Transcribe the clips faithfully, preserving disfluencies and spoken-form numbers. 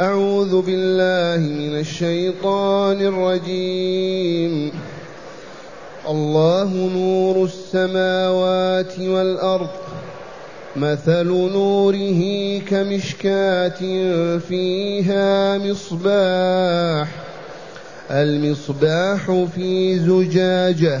أعوذ بالله من الشيطان الرجيم. الله نور السماوات والأرض، مثل نوره كمشكاة فيها مصباح، المصباح في زجاجة،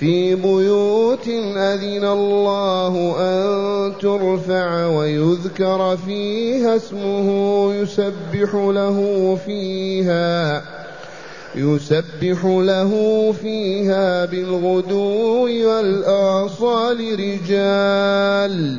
في بيوت أذن الله أن ترفع ويذكر فيها اسمه، يسبح له فيها يسبح له فيها بالغدو والآصال رجال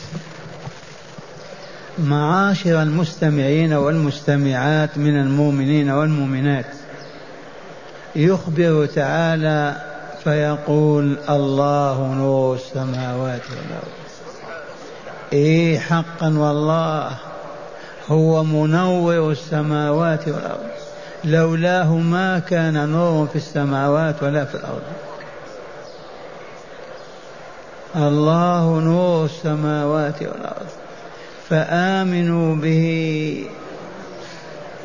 معاشر المستمعين والمستمعات من المؤمنين والمؤمنات، يخبر تعالى فيقول الله نور السماوات والأرض. إيه حقا والله هو منور السماوات والأرض، لولاه ما كان نور في السماوات ولا في الأرض. الله نور السماوات والأرض، فآمنوا به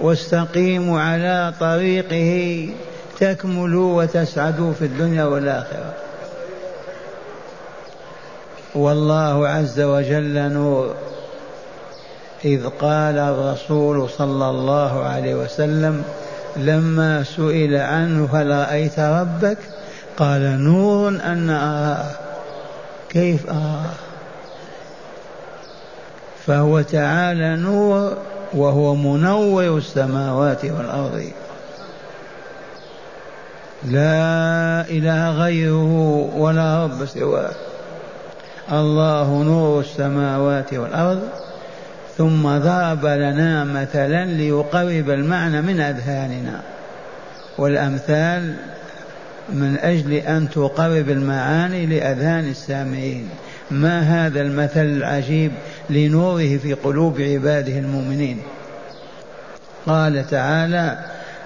واستقيموا على طريقه، تكملوا وتسعدوا في الدنيا والآخرة. والله عز وجل نور، إذ قال الرسول صلى الله عليه وسلم لما سئل عنه هل رأيت ربك؟ قال نور أن أراه، كيف أراه؟ فهو تعالى نور وهو منور السماوات والأرض، لا إله غيره ولا رب سواه. الله نور السماوات والأرض. ثم ضرب لنا مثلا ليقرب المعنى من أذهاننا، والأمثال من أجل أن تقرب المعاني لأذهان السامعين. ما هذا المثل العجيب لنوره في قلوب عباده المؤمنين. قال تعالى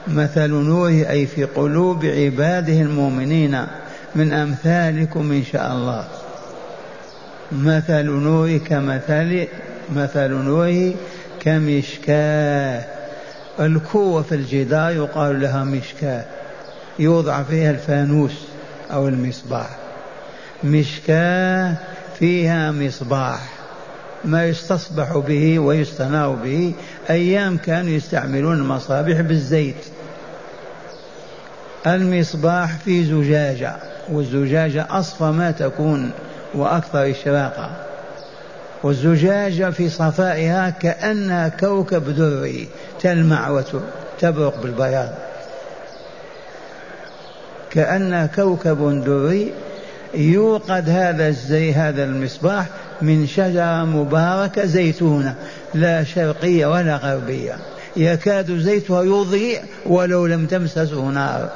مثل نوره أي في قلوب عباده المؤمنين من أمثالكم إن شاء الله. مثل نوره كمثل مثل نوره كمشكاة، الكوة في الجدار يقال لها مشكاة، يوضع فيها الفانوس أو المصباح. مشكاة فيها مصباح، ما يستصبح به ويستنار به. أيام كانوا يستعملون المصابيح بالزيت. المصباح في زجاجة، والزجاجة أصفى ما تكون وأكثر إشراقا، والزجاجة في صفائها كأنها كوكب دري تلمع وتبرق بالبياض، كأنها كوكب دري. يوقد هذا الزي هذا المصباح من شجرة مباركة زيتونة لا شرقية ولا غربية، يكاد زيتها يضيء ولو لم تمسسه نار.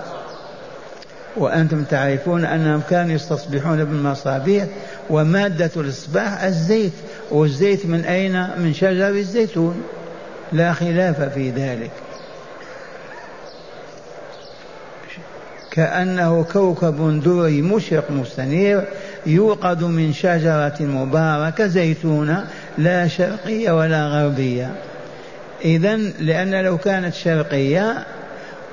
وأنتم تعرفون أنهم كانوا يستصبحون بالمصابيح، ومادة الإصباح الزيت، والزيت من أين؟ من شجر الزيتون، لا خلاف في ذلك. كأنه كوكب دري مشرق مستنير يوقد من شجرة مباركة زيتونة لا شرقية ولا غربية. إذن لأن لو كانت شرقية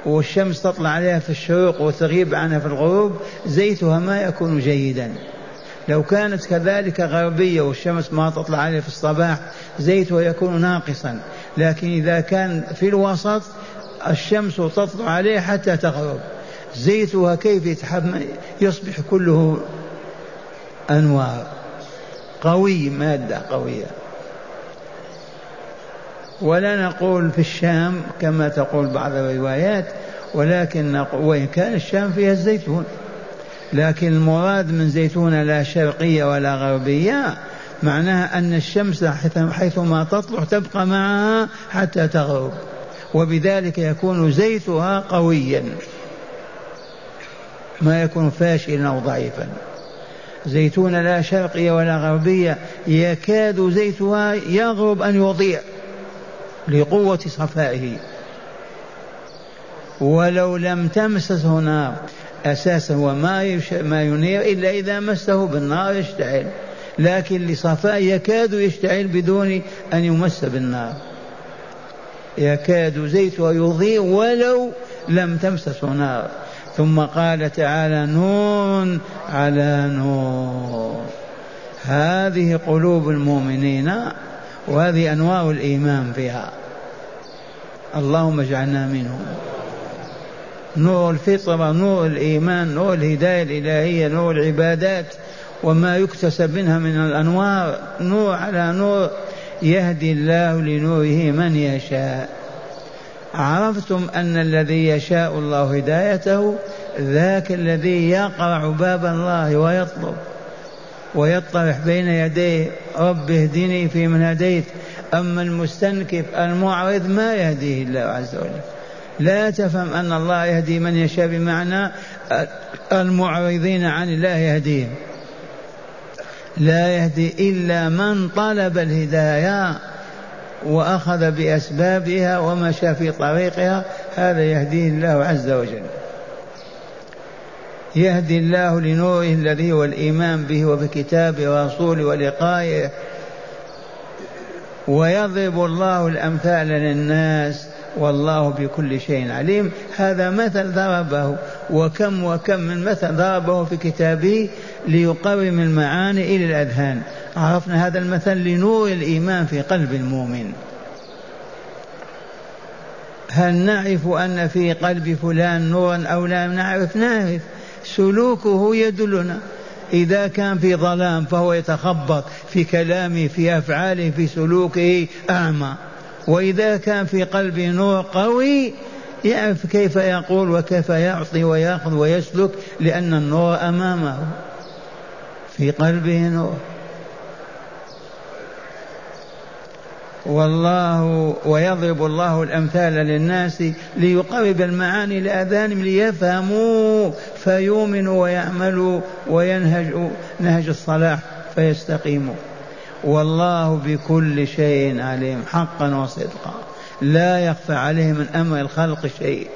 والشمس تطلع عليها في الشروق وتغيب عنها في الغروب زيتها ما يكون جيدا، لو كانت كذلك غربية والشمس ما تطلع عليها في الصباح زيتها يكون ناقصا. لكن إذا كان في الوسط الشمس تطلع عليه حتى تغرب زيتها كيف يتحمل، يصبح كله أنوار، قوي، مادة قوية. ولا نقول في الشام كما تقول بعض الروايات، ولكن وإن كان الشام فيها الزيتون، لكن المراد من زيتون لا شرقية ولا غربية معناها أن الشمس حيثما تطلع تبقى معها حتى تغرب، وبذلك يكون زيتها قويا ما يكون فاشلا أو ضعيفا. زيتون لا شرقية ولا غربية يكاد زيتها يغرب أن يضيع لقوة صفائه ولو لم تمسسه نار. أساسا وما ما ينير إلا إذا مسه بالنار يشتعل، لكن لصفاء يكاد يشتعل بدون أن يمس بالنار. يكاد زيتها يضيء ولو لم تمسسه نار. ثم قال تعالى نور على نور، هذه قلوب المؤمنين وهذه أنواع الإيمان فيها، اللهم اجعلنا منهم. نور الفطرة، نور الإيمان، نور الهداية الإلهية، نور العبادات وما يكتسب منها من الأنوار، نور على نور. يهدي الله لنوره من يشاء. عرفتم أن الذي يشاء الله هدايته ذاك الذي يقرع باب الله ويطلب ويطرح بين يديه رب اهدني في من هديت. أما المستنكف المعرض ما يهديه الله عز وجل. لا تفهم أن الله يهدي من يشاء بمعنى المعرضين عن الله يهديهم، لا يهدي إلا من طلب الهداية وأخذ بأسبابها ومشى في طريقها، هذا يهديه الله عز وجل. يهدي الله لنوره الذي هو الإيمان به وبكتابه ورسوله ولقائه. ويضرب الله الأمثال للناس والله بكل شيء عليم. هذا مثل ضربه، وكم وكم من مثل ضربه في كتابه ليقرم المعاني إلى الأذهان. عرفنا هذا المثل لنور الإيمان في قلب المؤمن. هل نعرف أن في قلب فلان نورا أو لا نعرف؟ نعرف، سلوكه يدلنا. إذا كان في ظلام فهو يتخبط في كلامه في أفعاله في سلوكه، أعمى. وإذا كان في قلبه نور قوي يعرف كيف يقول وكيف يعطي ويأخذ ويسلك، لأن النور أمامه، في قلبه نور. والله ويضرب الله الأمثال للناس ليقرب المعاني لأذانهم ليفهموا فيؤمنوا ويعملوا وينهجوا نهج الصلاح فيستقيموا. والله بكل شيء عليم، حقا وصدقا، لا يخفى عليه من أمر الخلق شيء.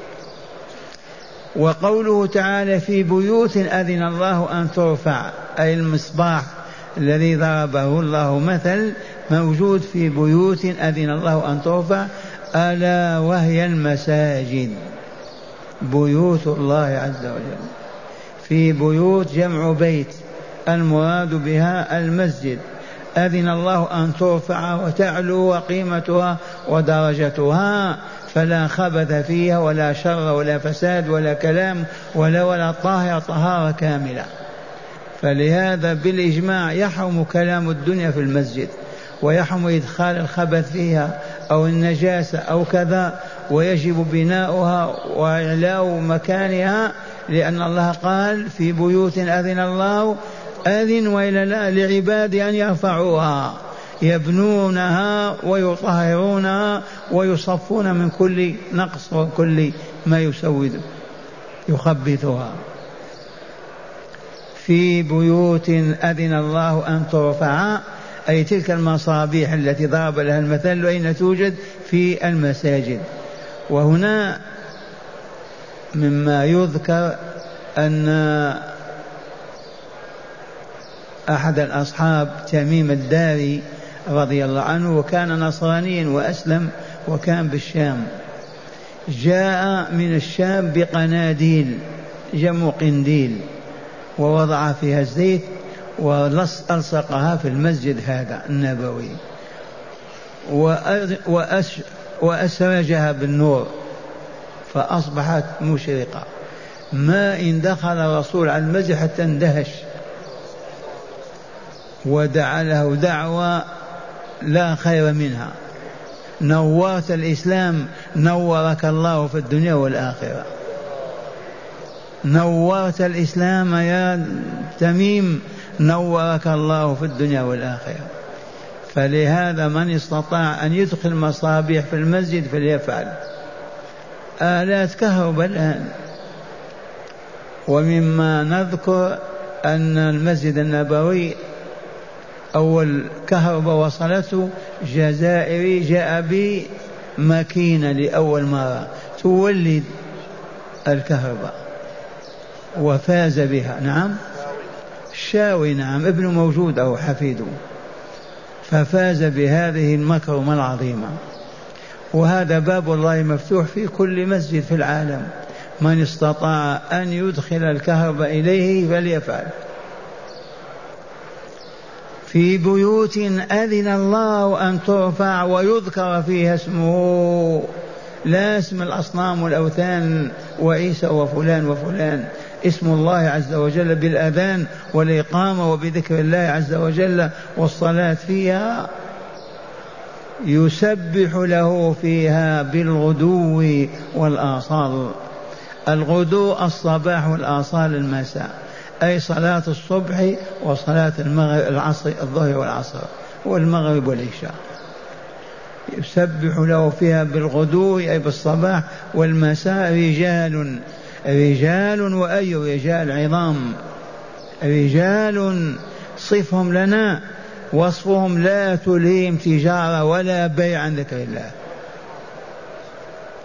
وقوله تعالى في بيوت أذن الله أن ترفع، أي المصباح الذي ضربه الله مثل موجود في بيوت أذن الله أن ترفع، ألا وهي المساجد، بيوت الله عز وجل. في بيوت جمع بيت، المراد بها المسجد. أذن الله أن ترفع وتعلو وقيمتها ودرجتها، فلا خبث فيها ولا شر ولا فساد ولا كلام ولا ولا طاهر، طهارة كاملة. فلهذا بالإجماع يحرم كلام الدنيا في المسجد، ويحرم إدخال الخبث فيها أو النجاسة أو كذا، ويجب بناؤها وإعلاء مكانها، لأن الله قال في بيوت أذن الله، أذن وإلا لا لعبادي أن يرفعوها، يبنونها ويطهرونها ويصفون من كل نقص وكل ما يسود يخبثها. في بيوت أذن الله أن ترفع، أي تلك المصابيح التي ضرب لها المثل أين توجد؟ في المساجد. وهنا مما يذكر أن أحد الأصحاب تميم الداري رضي الله عنه وكان نصرانيا وأسلم وكان بالشام، جاء من الشام بقناديل جمع قنديل ووضع فيها الزيت وألصقها في المسجد هذا النبوي وأسرجها بالنور فأصبحت مشرقة، ما إن دخل الرسول على المسجد حتى اندهش ودعا له دعوة لا خير منها: نورت الإسلام، نورك الله في الدنيا والآخرة، نورت الإسلام يا تميم، نورك الله في الدنيا والآخرة. فلهذا من استطاع أن يدخل مصابيح في المسجد فليفعل. آلات كهرباء الآن. ومما نذكر أن المسجد النبوي أول كهرباء وصلته جزائري جاء بماكينة لأول مرة تولد الكهرباء وفاز بها. نعم الشاوي، نعم ابنه موجود أو حفيده، ففاز بهذه المكرمة العظيمة. وهذا باب الله مفتوح في كل مسجد في العالم، من استطاع أن يدخل الكهرباء إليه فليفعل. في بيوت أذن الله أن ترفع ويذكر فيها اسمه، لا اسم الأصنام والأوثان وعيسى وفلان وفلان، اسم الله عز وجل بالأذان والإقامة وبذكر الله عز وجل والصلاة فيها، يسبح له فيها بالغدو والآصال. الغدو الصباح والآصال المساء، أي صلاة الصبح وصلاة المغرب العصر الظهر والعصر والمغرب والعشاء. يسبح له فيها بالغدو أي بالصباح والمساء. رجال رجال وأي رجال؟ عظام. رجال صفهم لنا، وصفهم لا تلهيهم تجارة ولا بيع عن ذكر الله.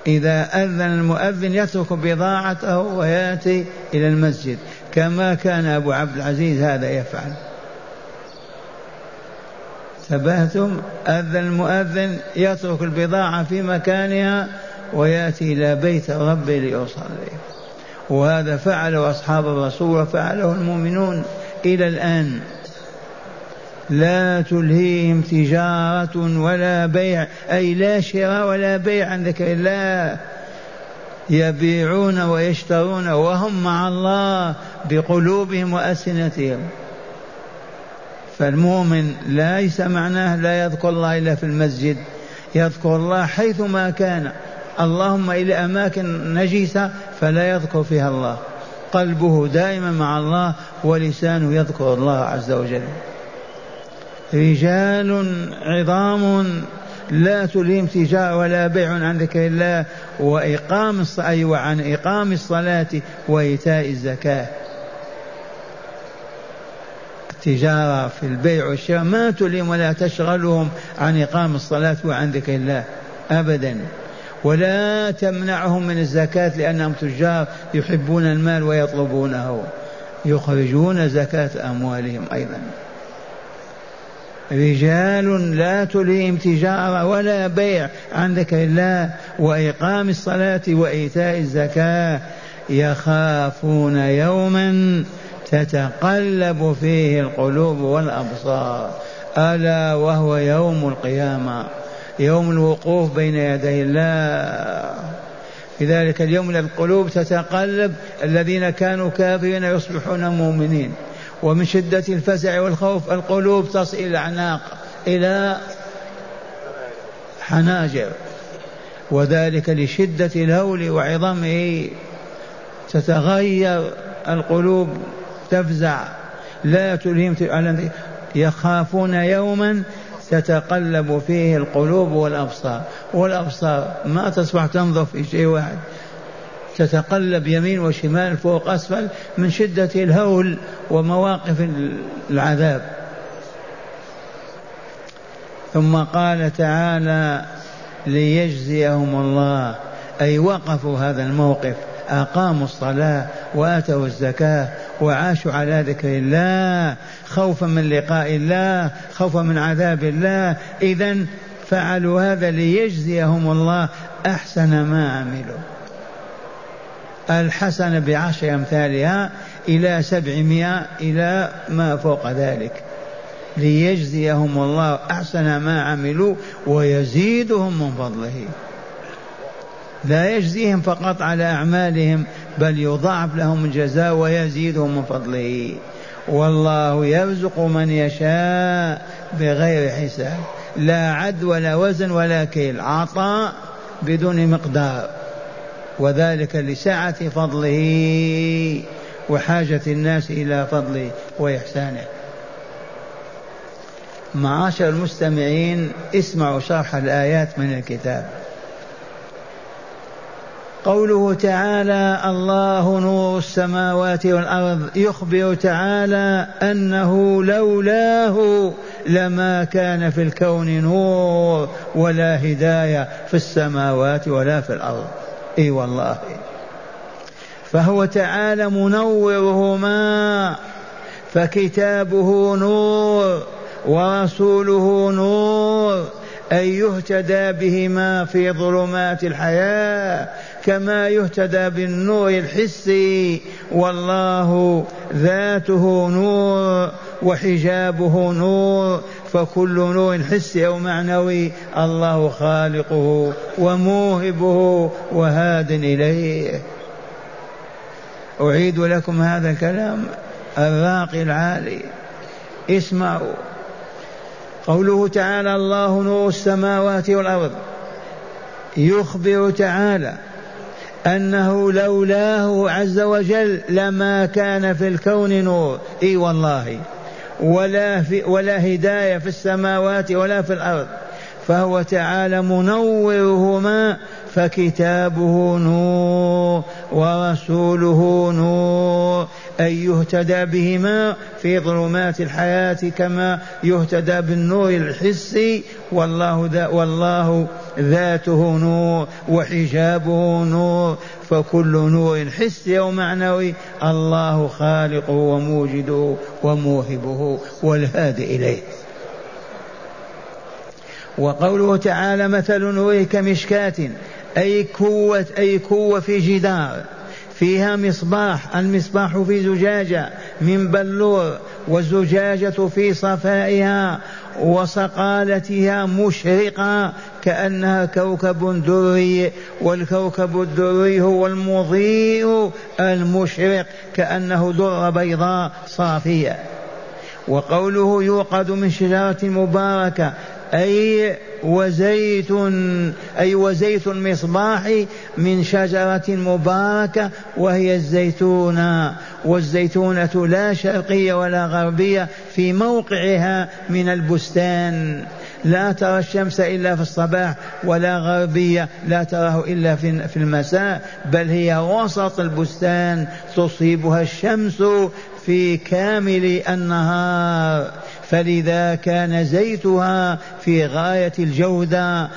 إذا أذن المؤذن يترك بضاعته ويأتي إلى المسجد، كما كان أبو عبد العزيز هذا يفعل. تبهتم؟ أذن المؤذن يترك البضاعة في مكانها ويأتي إلى بيت الرب ليصلي. وهذا فعله أصحاب الرسول وفعله المؤمنون إلى الآن. لا تلهيهم تجارة ولا بيع، أي لا شراء ولا بيع عن ذكر الله، يبيعون ويشترون وهم مع الله بقلوبهم وألسنتهم. فالمؤمن ليس معناه لا يذكر الله إلا في المسجد، يذكر الله حيثما كان، اللهم إلى أماكن نجسة فلا يذكر فيها الله، قلبه دائما مع الله ولسانه يذكر الله عز وجل. رجال عظام لا تلهم تجارة ولا بيع عن ذكر الله وإقام الصلاة، وعن إقام الصلاة وإيتاء الزكاة. التجارة في البيع والشراء ما تلهم ولا تشغلهم عن إقام الصلاة وعن ذكر الله أبدا، ولا تمنعهم من الزكاة لأنهم تجار يحبون المال ويطلبونه، يخرجون زكاة أموالهم أيضا. رجال لا تلهيهم تجارة ولا بيع عن ذكر الله وإقام الصلاة وإيتاء الزكاة، يخافون يوما تتقلب فيه القلوب والأبصار، ألا وهو يوم القيامة، يوم الوقوف بين يدي الله. في ذلك اليوم القلوب تتقلب، الذين كانوا كافرين يصبحون مؤمنين، ومن شدة الفزع والخوف القلوب تصل إلى الأعناق إلى حناجر، وذلك لشدة الهول وعظمه. تتغير القلوب تفزع، لا تلهم، يخافون يوما تتقلب فيه القلوب والأبصار والأبصار ما تصبح تنظر في شيء واحد، تتقلب يمين وشمال فوق أسفل من شدة الهول ومواقف العذاب. ثم قال تعالى ليجزيهم الله، أي وقفوا هذا الموقف، أقاموا الصلاة وآتوا الزكاة وعاشوا على ذكر الله خوفا من لقاء الله خوفا من عذاب الله، إذن فعلوا هذا ليجزيهم الله أحسن ما عملوا، الحسن بعشر أمثالها إلى سبعمائة إلى ما فوق ذلك، ليجزيهم الله أحسن ما عملوا ويزيدهم من فضله. لا يجزيهم فقط على أعمالهم بل يضاعف لهم الجزاء ويزيدهم من فضله، والله يرزق من يشاء بغير حساب، لا عد ولا وزن ولا كيل، عطاء بدون مقدار، وذلك لسعة فضله وحاجة الناس إلى فضله وإحسانه. معاشر المستمعين اسمعوا شرح الآيات من الكتاب. قوله تعالى الله نور السماوات والأرض، يخبر تعالى أنه لولاه لما كان في الكون نور ولا هداية في السماوات ولا في الأرض، اي والله. فهو تعالى منورهما، فكتابه نور ورسوله نور، أي يهتدى بهما في ظلمات الحياة كما يهتدى بالنور الحسي، والله ذاته نور وحجابه نور، فكل نور حسي أو معنوي الله خالقه وموهبه وهاد إليه. أعيد لكم هذا الكلام الراقي العالي، اسمعوا. قوله تعالى الله نور السماوات والأرض، يخبر تعالى أنه لولاه عز وجل لما كان في الكون نور، إي والله، ولا, في ولا هداية في السماوات ولا في الأرض، فهو تعالى منورهما، فكتابه نور ورسوله نور، أي يهتدى بهما في ظلمات الحياة كما يهتدى بالنور الحسي، والله, والله ذاته نور وحجابه نور، فكل نور حسي أو معنوي الله خالقه وموجده وموهبه والهادي إليه. وقوله تعالى مثل نوره كمشكاة، أي كوة, أي كوة في جدار فيها مصباح، المصباح في زجاجة من بلور، والزجاجة في صفائها وصقالتها مشرقة كأنها كوكب دري، والكوكب الدري هو المضيء المشرق كأنه در بيضاء صافية. وقوله يوقد من شجرة مباركة، أي وزيت, أي وزيت المصباح من شجرة مباركة وهي الزيتونة، والزيتونة لا شرقية ولا غربية، في موقعها من البستان، لا ترى الشمس إلا في الصباح، ولا غربية لا تراه إلا في المساء، بل هي وسط البستان تصيبها الشمس في كامل النهار، فلذا كان زيتها في غاية الجودة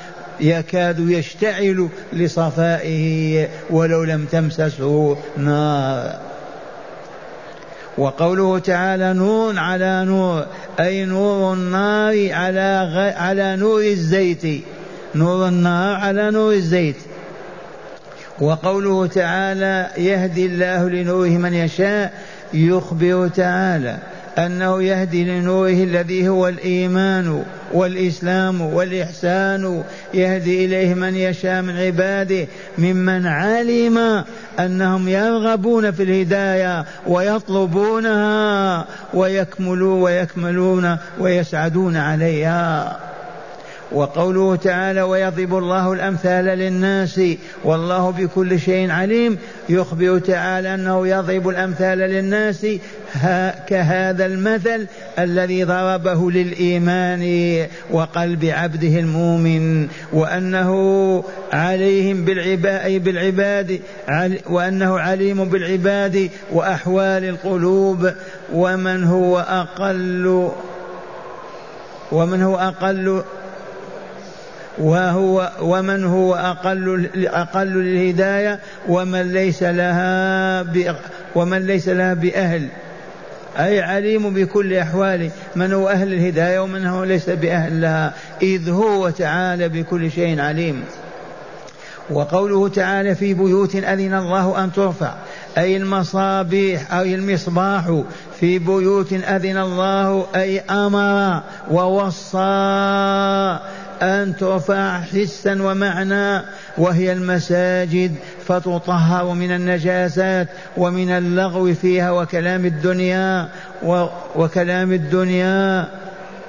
يكاد يشتعل لصفائه ولو لم تمسسه نار. وقوله تعالى نور على نور، أي نور النار على, غ... على نور الزيت، نور النار على نور الزيت. وقوله تعالى يهدي الله لنوره من يشاء، يخبر تعالى أنه يهدي لنوره الذي هو الإيمان والإسلام والإحسان، يهدي إليه من يشاء من عباده ممن علم أنهم يرغبون في الهداية ويطلبونها ويكملون ويكملون ويسعدون عليها. وقوله تعالى ويضرب الله الأمثال للناس والله بكل شيء عليم، يخبر تعالى أنه يضرب الأمثال للناس كهذا المثل الذي ضربه للإيمان وقلب عبده المؤمن، وأنه عليهم بالعباد، وأنه عليم بالعباد وأحوال القلوب. ومن هو أقل ومن هو أقل وهو ومن هو أقل أقل للهداية ومن ليس لها ومن ليس لها بأهل، أي عليم بكل أحواله، من هو أهل الهداية ومن هو ليس بأهل لها، إذ هو تعالى بكل شيء عليم. وقوله تعالى في بيوت أذن الله أن ترفع، أي المصابيح أي المصباح، في بيوت أذن الله أي أمر ووصى أن ترفع حسا ومعنى، وهي المساجد، فتطهر من النجاسات ومن اللغو فيها وكلام الدنيا وكلام الدنيا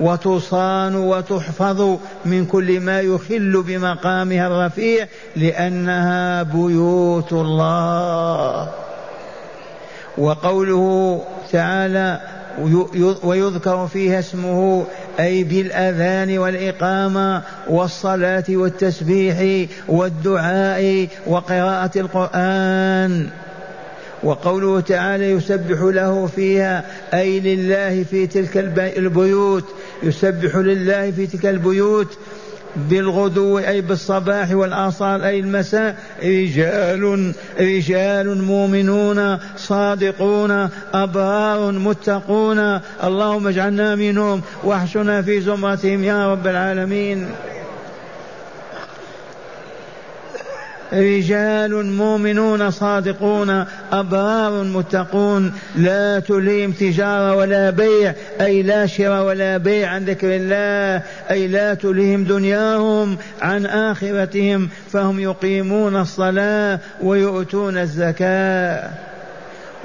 وتصان وتحفظ من كل ما يخل بمقامها الرفيع، لأنها بيوت الله. وقوله تعالى ويذكر فيها اسمه، أي بالأذان والإقامة والصلاة والتسبيح والدعاء وقراءة القرآن. وقوله تعالى يسبح له فيها، أي لله في تلك البيوت، يسبح لله في تلك البيوت بالغدو أي بالصباح والآصال أي المساء، رجال رجال مؤمنون صادقون أبرار متقون، اللهم اجعلنا منهم واحشنا في زمرتهم يا رب العالمين. رجال مؤمنون صادقون أبرار متقون، لا تلهم تجارة ولا بيع، أي لا شراء ولا بيع عن ذكر الله، أي لا تلهم دنياهم عن آخرتهم، فهم يقيمون الصلاة ويؤتون الزكاة.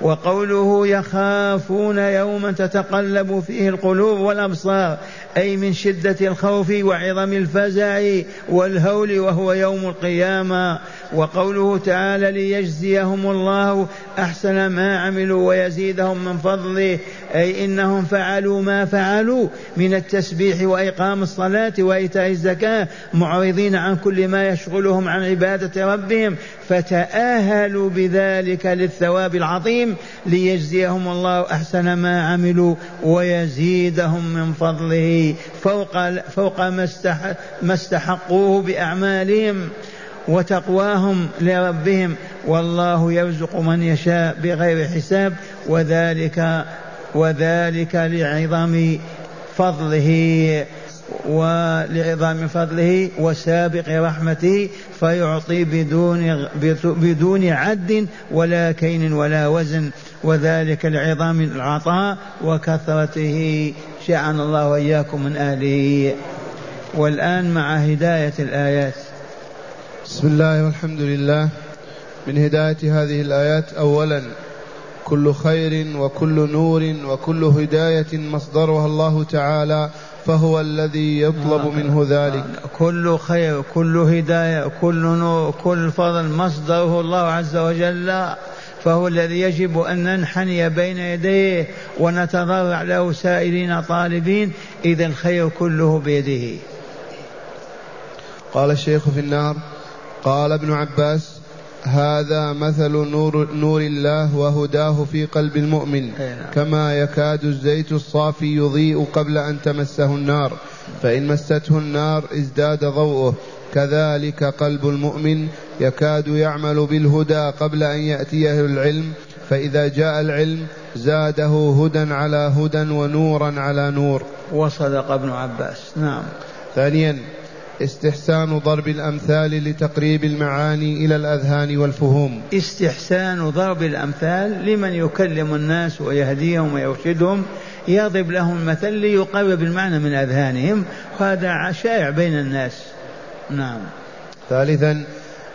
وقوله يخافون يوما تتقلب فيه القلوب والأبصار، أي من شدة الخوف وعظم الفزع والهول، وهو يوم القيامة. وقوله تعالى ليجزيهم الله أحسن ما عملوا ويزيدهم من فضله، أي إنهم فعلوا ما فعلوا من التسبيح وإقام الصلاة وإيتاء الزكاة معرضين عن كل ما يشغلهم عن عبادة ربهم، فتأهلوا بذلك للثواب العظيم، ليجزيهم الله أحسن ما عملوا ويزيدهم من فضله فوق, فوق ما استحقوه بأعمالهم وتقواهم لربهم، والله يرزق من يشاء بغير حساب، وذلك وذلك لعظم فضله ولعظام فضله وسابق رحمته، فيعطي بدون, بدون عد ولا كين ولا وزن، وذلك العظام العطاء وكثرته، شاءنا الله وإياكم من أهله. والآن مع هداية الآيات. بسم الله والحمد لله. من هداية هذه الآيات: أولا، كل خير وكل نور وكل هداية مصدرها الله تعالى، فهو الذي يطلب منه ذلك. كل خير كل هداية كل نور كل فضل مصدره الله عز وجل، فهو الذي يجب أن ننحني بين يديه ونتضرع له سائلين طالبين، إذا الخير كله بيده. قال الشيخ في النار: قال ابن عباس: هذا مثل نور, نور الله وهداه في قلب المؤمن، كما يكاد الزيت الصافي يضيء قبل أن تمسه النار، فإن مسته النار ازداد ضوءه، كذلك قلب المؤمن يكاد يعمل بالهدى قبل أن يأتيه العلم، فإذا جاء العلم زاده هدى على هدى ونورا على نور. وصدق ابن عباس. نعم. ثانيا، استحسان ضرب الأمثال لتقريب المعاني إلى الأذهان والفهوم. استحسان ضرب الأمثال لمن يكلم الناس ويهديهم ويرشدهم، يضرب لهم المثل ليقرب المعنى من أذهانهم، وهذا شائع بين الناس. نعم. ثالثا،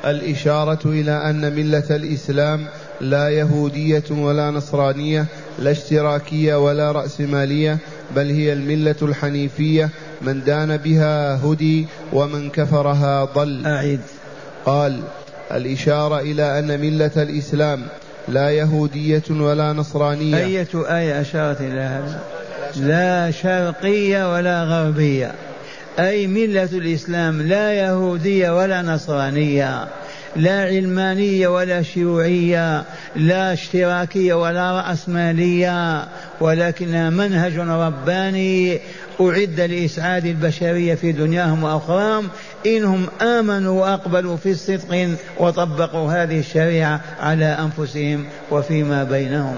الإشارة إلى أن ملة الإسلام لا يهودية ولا نصرانية، لا اشتراكية ولا رأسمالية، بل هي الملة الحنيفية، من دان بها هدي ومن كفرها ضل. أعيد. قال: الإشارة إلى أن ملة الإسلام لا يهودية ولا نصرانية. أية آية أشارت إلى هذا؟ لا شرقية ولا غربية، أي ملة الإسلام لا يهودية ولا نصرانية، لا علمانية ولا شيوعية، لا اشتراكية ولا رأسمالية، ولكنها منهج رباني أعد لإسعاد البشرية في دنياهم وأخراهم إنهم آمنوا وأقبلوا في الصدق وطبقوا هذه الشريعة على أنفسهم وفيما بينهم.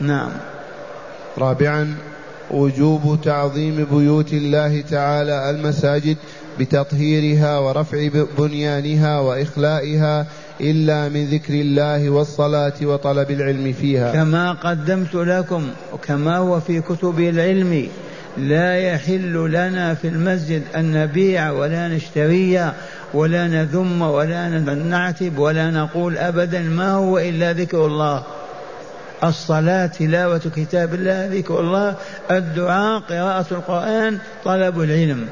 نعم. رابعا وجوب تعظيم بيوت الله تعالى المساجد بتطهيرها ورفع بنيانها وإخلائها إلا من ذكر الله والصلاة وطلب العلم فيها، كما قدمت لكم وكما هو في كتب العلم. لا يحل لنا في المسجد أن نبيع ولا نشتري ولا نذم ولا نعتب ولا نقول أبدا، ما هو إلا ذكر الله، الصلاة، تلاوة كتاب الله، ذكر الله، الدعاء، قراءة القرآن، طلب العلم.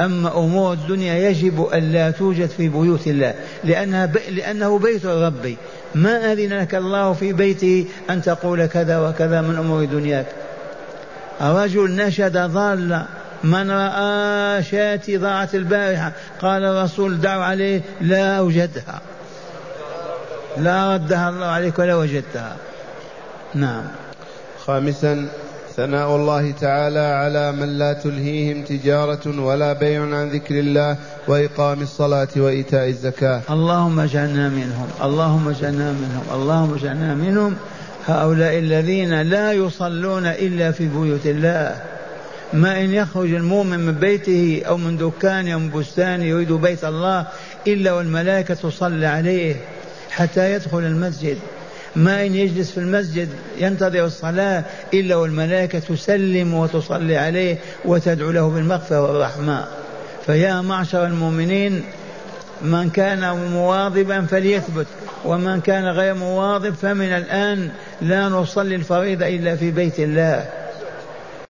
أما أمور الدنيا يجب أن لا توجد في بيوت الله، لأنها ب... لأنه بيت الرب، ما أذن لك الله في بيته أن تقول كذا وكذا من أمور دنياك. رجل نشد ضال، من رأى شاتي ضاعت البارحة، قال الرسول دعوا عليه، لا أوجدها، لا ردها الله عليك ولا وجدتها. نعم. خامسا ثناء الله تعالى على من لا تلهيهم تجارة ولا بيع عن ذكر الله وإقام الصلاة وإيتاء الزكاة. اللهم اجعلنا منهم، اللهم اجعلنا منهم، اللهم اجعلنا منهم. هؤلاء الذين لا يصلون إلا في بيوت الله. ما إن يخرج المؤمن من بيته أو من دكانه أو من بستانه يريد بيت الله إلا والملائكة تصلي عليه حتى يدخل المسجد. ما إن يجلس في المسجد ينتظر الصلاة إلا والملائكة تسلم وتصلي عليه وتدعو له بالمغفرة والرحمة. فيا معشر المؤمنين، من كان مواظبا فليثبت، ومن كان غير مواظب فمن الآن لا نصلي الفريضة إلا في بيت الله.